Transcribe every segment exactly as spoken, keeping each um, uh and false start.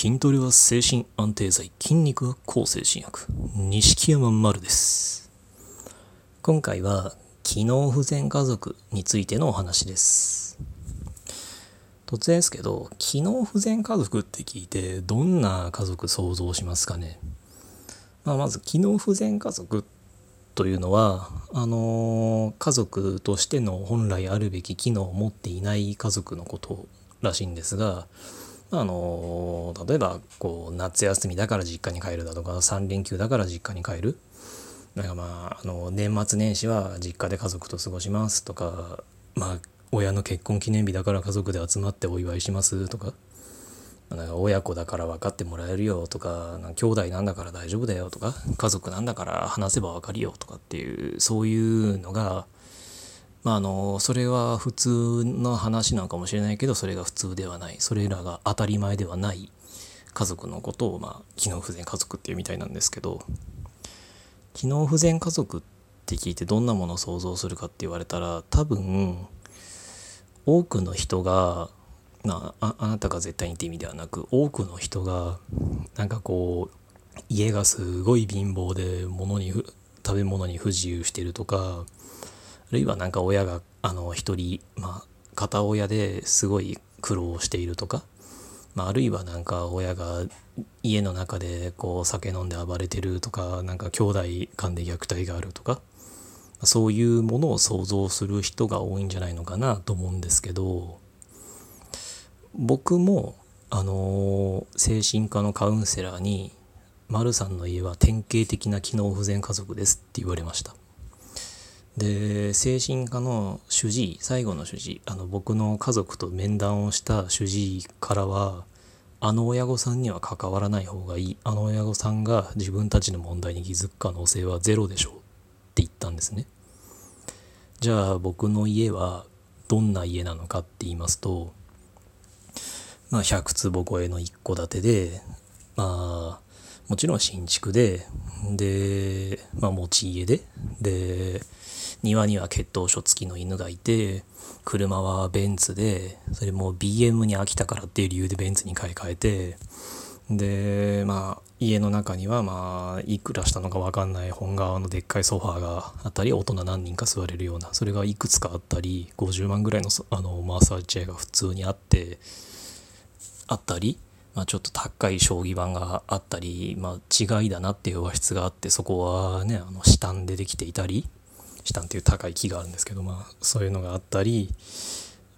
筋トレは精神安定剤、筋肉は抗精神薬、錦山丸です。今回は機能不全家族についてのお話です。突然ですけど、機能不全家族って聞いてどんな家族想像しますかね。まあ、まず機能不全家族というのはあの家族としての本来あるべき機能を持っていない家族のことらしいんですが、あの例えばこう夏休みだから実家に帰るだとか、さん連休だから実家に帰る、なんかまあ、あの年末年始は実家で家族と過ごしますとか、まあ、親の結婚記念日だから家族で集まってお祝いしますとか、なんか親子だから分かってもらえるよとか、なんか兄弟なんだから大丈夫だよとか、家族なんだから話せば分かるよとかっていう、そういうのが、まあ、あのそれは普通の話なのかもしれないけど、それが普通ではない、それらが当たり前ではない家族のことを、まあ、機能不全家族っていうみたいなんですけど、機能不全家族って聞いてどんなものを想像するかって言われたら、多分多くの人が、まあ、あなたが絶対にって意味ではなく、多くの人がなんかこう家がすごい貧乏で物に食べ物に不自由してるとか、あるいはなんか親があの一人、まあ、片親ですごい苦労しているとか、まあ、あるいはなんか親が家の中でこう酒飲んで暴れてるとか、なんか兄弟間で虐待があるとか、そういうものを想像する人が多いんじゃないのかなと思うんですけど、僕もあの精神科のカウンセラーに「丸さんの家は典型的な機能不全家族です」って言われました。で、精神科の主治医、最後の主治医、あの僕の家族と面談をした主治医からは、あの親御さんには関わらない方がいい、あの親御さんが自分たちの問題に気づく可能性はゼロでしょうって言ったんですね。じゃあ僕の家はどんな家なのかって言いますと、まあ、ひゃくつぼ超えの一戸建てで、まあもちろん新築で、で、まあ、持ち家で、で、庭には血統書付きの犬がいて、車はベンツで、それも ビーエム に飽きたからっていう理由でベンツに買い替えて、で、まあ、家の中には、まあ、いくらしたのか分かんない本革のでっかいソファーがあったり、大人何人か座れるような、それがいくつかあったり、ごじゅうまんぐらいの、あのマッサージチェアが普通にあって、あったり、まあ、ちょっと高い将棋盤があったり、まあ、違いだなっていう和室があって、そこはね、あのシタンでできていたり、シタンっていう高い木があるんですけど、まあ、そういうのがあったり、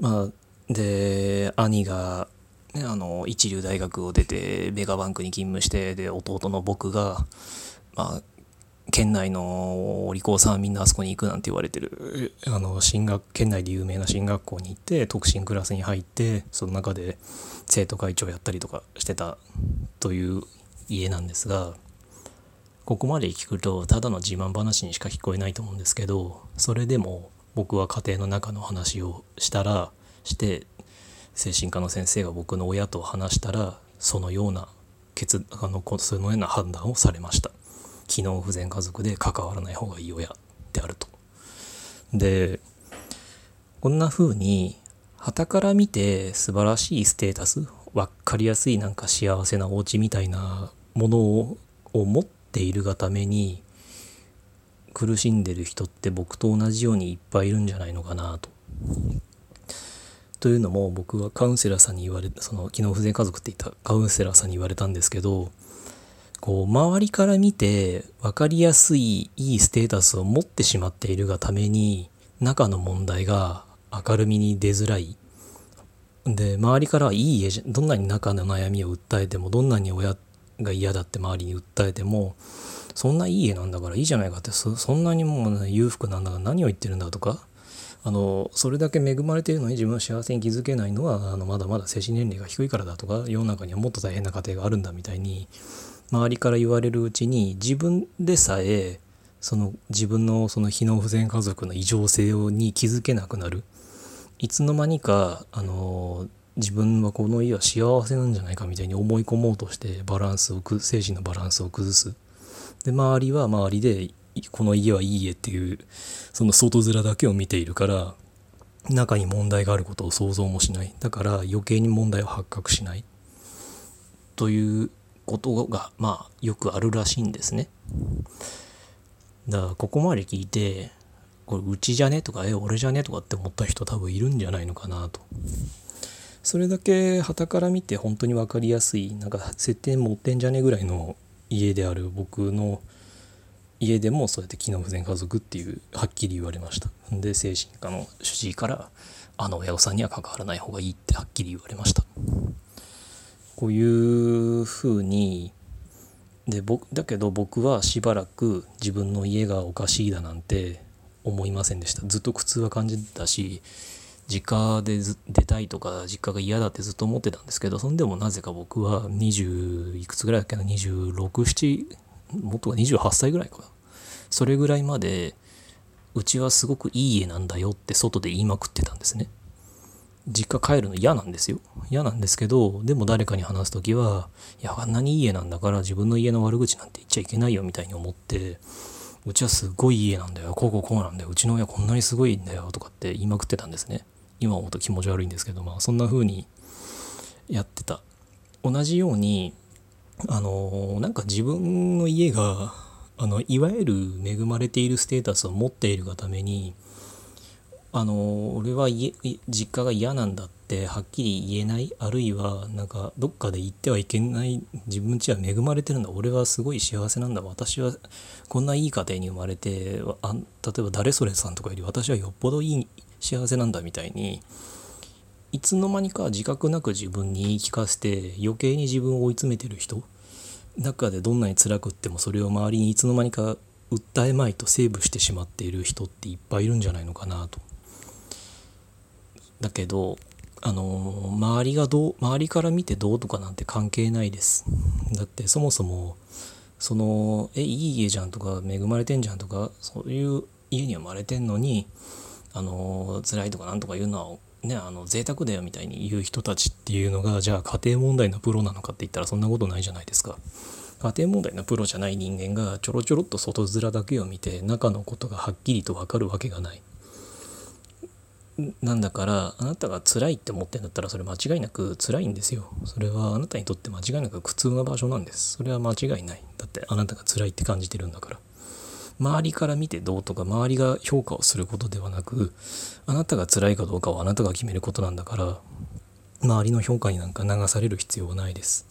まあ、で兄が、ね、あの一流大学を出てメガバンクに勤務して、で弟の僕が、まあ、県内のお利口さんみんなあそこに行くなんて言われてるあの進学県内で有名な進学校に行って、特進クラスに入って、その中で生徒会長やったりとかしてたという家なんですが、ここまで聞くとただの自慢話にしか聞こえないと思うんですけど、それでも僕は家庭の中の話をしたらして精神科の先生が僕の親と話したら、そのような決あのそのような判断をされました。機能不全家族で関わらない方がいい親であると。で、こんな風に傍から見て素晴らしいステータス、分かりやすいなんか幸せなお家みたいなものを持っているがために苦しんでる人って僕と同じようにいっぱいいるんじゃないのかなと。というのも、僕はカウンセラーさんに言われその機能不全家族って言ったカウンセラーさんに言われたんですけど、こう周りから見て分かりやすいいいステータスを持ってしまっているがために、中の問題が明るみに出づらい。で、周りからはいい家じゃ、どんなに中の悩みを訴えても、どんなに親が嫌だって周りに訴えても、そんないい家なんだからいいじゃないかって、 そ, そんなにもう、ね、裕福なんだから何を言ってるんだとか、あのそれだけ恵まれているのに自分は幸せに気づけないのは、あのまだまだ精神年齢が低いからだとか、世の中にはもっと大変な家庭があるんだみたいに周りから言われるうちに、自分でさえその自分のその機能不全家族の異常性に気づけなくなる。いつの間にかあの自分はこの家は幸せなんじゃないかみたいに思い込もうとして、バランスを精神のバランスを崩す。で、周りは周りでこの家はいい家っていう、その外面だけを見ているから、中に問題があることを想像もしない。だから余計に問題を発覚しないっということがまあよくあるらしいんですね。だからここまで聞いてこれうちじゃねとかえ俺じゃねとかって思った人多分いるんじゃないのかなと。それだけ傍から見て本当に分かりやすいなんか設定持ってんじゃねぐらいの家である僕の家でもそうやって機能不全家族っていうはっきり言われました。で精神科の主治医からあの親御さんには関わらない方がいいってはっきり言われました。こういうふうにで僕だけど僕はしばらく自分の家がおかしいだなんて思いませんでした。ずっと苦痛は感じてたし実家で出たいとか実家が嫌だってずっと思ってたんですけどそんでもなぜか僕はにじゅういくつぐらいだっけなにじゅうろく、ななもっとはにじゅうはっさいぐらいかなそれぐらいまでうちはすごくいい家なんだよって外で言いまくってたんですね。実家帰るの嫌なんですよ。嫌なんですけどでも誰かに話すときはいやあんなにいい家なんだから自分の家の悪口なんて言っちゃいけないよみたいに思ってうちはすごいいい家なんだよこうこうこうなんだようちの親こんなにすごいんだよとかって言いまくってたんですね。今思うと気持ち悪いんですけどまあそんな風にやってた。同じようにあのなんか自分の家があのいわゆる恵まれているステータスを持っているがためにあの俺は家実家が嫌なんだってはっきり言えないあるいはなんかどっかで言ってはいけない自分家は恵まれてるんだ俺はすごい幸せなんだ私はこんないい家庭に生まれてあ例えば誰それさんとかより私はよっぽどいい幸せなんだみたいにいつの間にか自覚なく自分に言い聞かせて余計に自分を追い詰めてる人中でどんなに辛くってもそれを周りにいつの間にか訴えまいとセーブしてしまっている人っていっぱいいるんじゃないのかなと。だけどあの周りがどう周りから見てどうとかなんて関係ないです。だってそもそもそのえいい家じゃんとか恵まれてんじゃんとかそういう家には生まれてんのにあの辛いとかなんとか言うのはね、あの贅沢だよみたいに言う人たちっていうのがじゃあ家庭問題のプロなのかって言ったらそんなことないじゃないですか。家庭問題のプロじゃない人間がちょろちょろっと外面だけを見て中のことがはっきりと分かるわけがない。なんだからあなたが辛いって思ってんだったらそれ間違いなく辛いんですよ。それはあなたにとって間違いなく苦痛な場所なんです。それは間違いない。だってあなたが辛いって感じてるんだから。周りから見てどうとか周りが評価をすることではなくあなたが辛いかどうかはあなたが決めることなんだから周りの評価になんか流される必要はないです。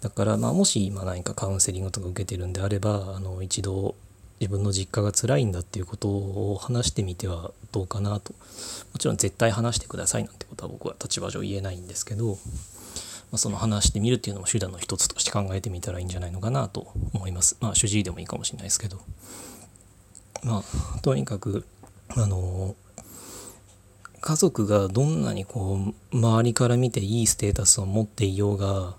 だからまあもし今何かカウンセリングとか受けてるんであればあの一度自分の実家が辛いんだっていうことを話してみてはどうかなと。もちろん絶対話してくださいなんてことは僕は立場上言えないんですけど、まあ、その話してみるっていうのも手段の一つとして考えてみたらいいんじゃないのかなと思います。まあ主治医でもいいかもしれないですけどまあ、とにかくあの家族がどんなにこう周りから見ていいステータスを持っていようが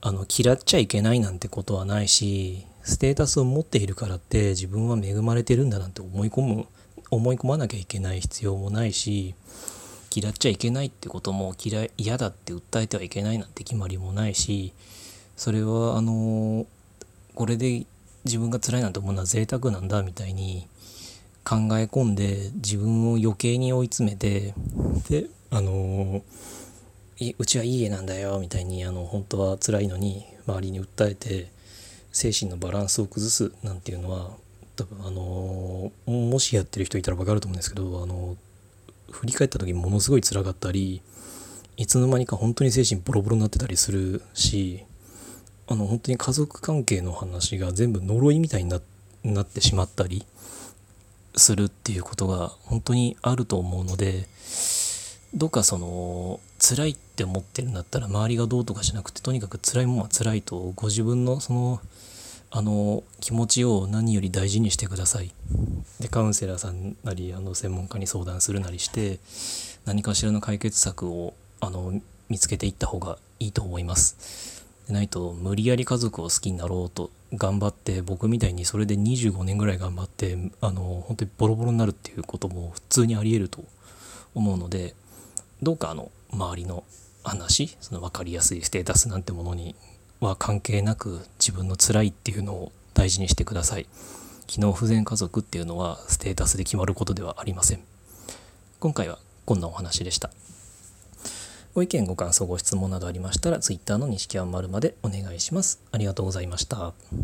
あの嫌っちゃいけないなんてことはないしステータスを持っているからって自分は恵まれてるんだなんて思い込む思い込まなきゃいけない必要もないし嫌っちゃいけないってことも嫌い嫌だって訴えてはいけないなんて決まりもないしそれはあのこれで自分が辛いなんて思うのは贅沢なんだみたいに考え込んで自分を余計に追い詰めてであのうちはいい家なんだよみたいにあの本当は辛いのに周りに訴えて精神のバランスを崩すなんていうのは多分あのもしやってる人いたら分かると思うんですけどあの振り返った時ものすごい辛かったりいつの間にか本当に精神ボロボロになってたりするしあの本当に家族関係の話が全部呪いみたいに な, なってしまったりするっていうことが本当にあると思うのでどうかその辛いって思ってるんだったら周りがどうとかじゃなくてとにかく辛いもんは辛いとご自分のそのあの気持ちを何より大事にしてください。でカウンセラーさんなりあの専門家に相談するなりして何かしらの解決策をあの見つけていった方がいいと思います。ないと無理やり家族を好きになろうと頑張って僕みたいにそれでにじゅうごねんぐらい頑張ってあの本当にボロボロになるっていうことも普通にあり得ると思うのでどうかあの周りの話その分かりやすいステータスなんてものには関係なく自分の辛いっていうのを大事にしてください。機能不全家族っていうのはステータスで決まることではありません。今回はこんなお話でした。ご意見ご感想ご質問などありましたら Twitter の錦山丸までお願いします。ありがとうございました。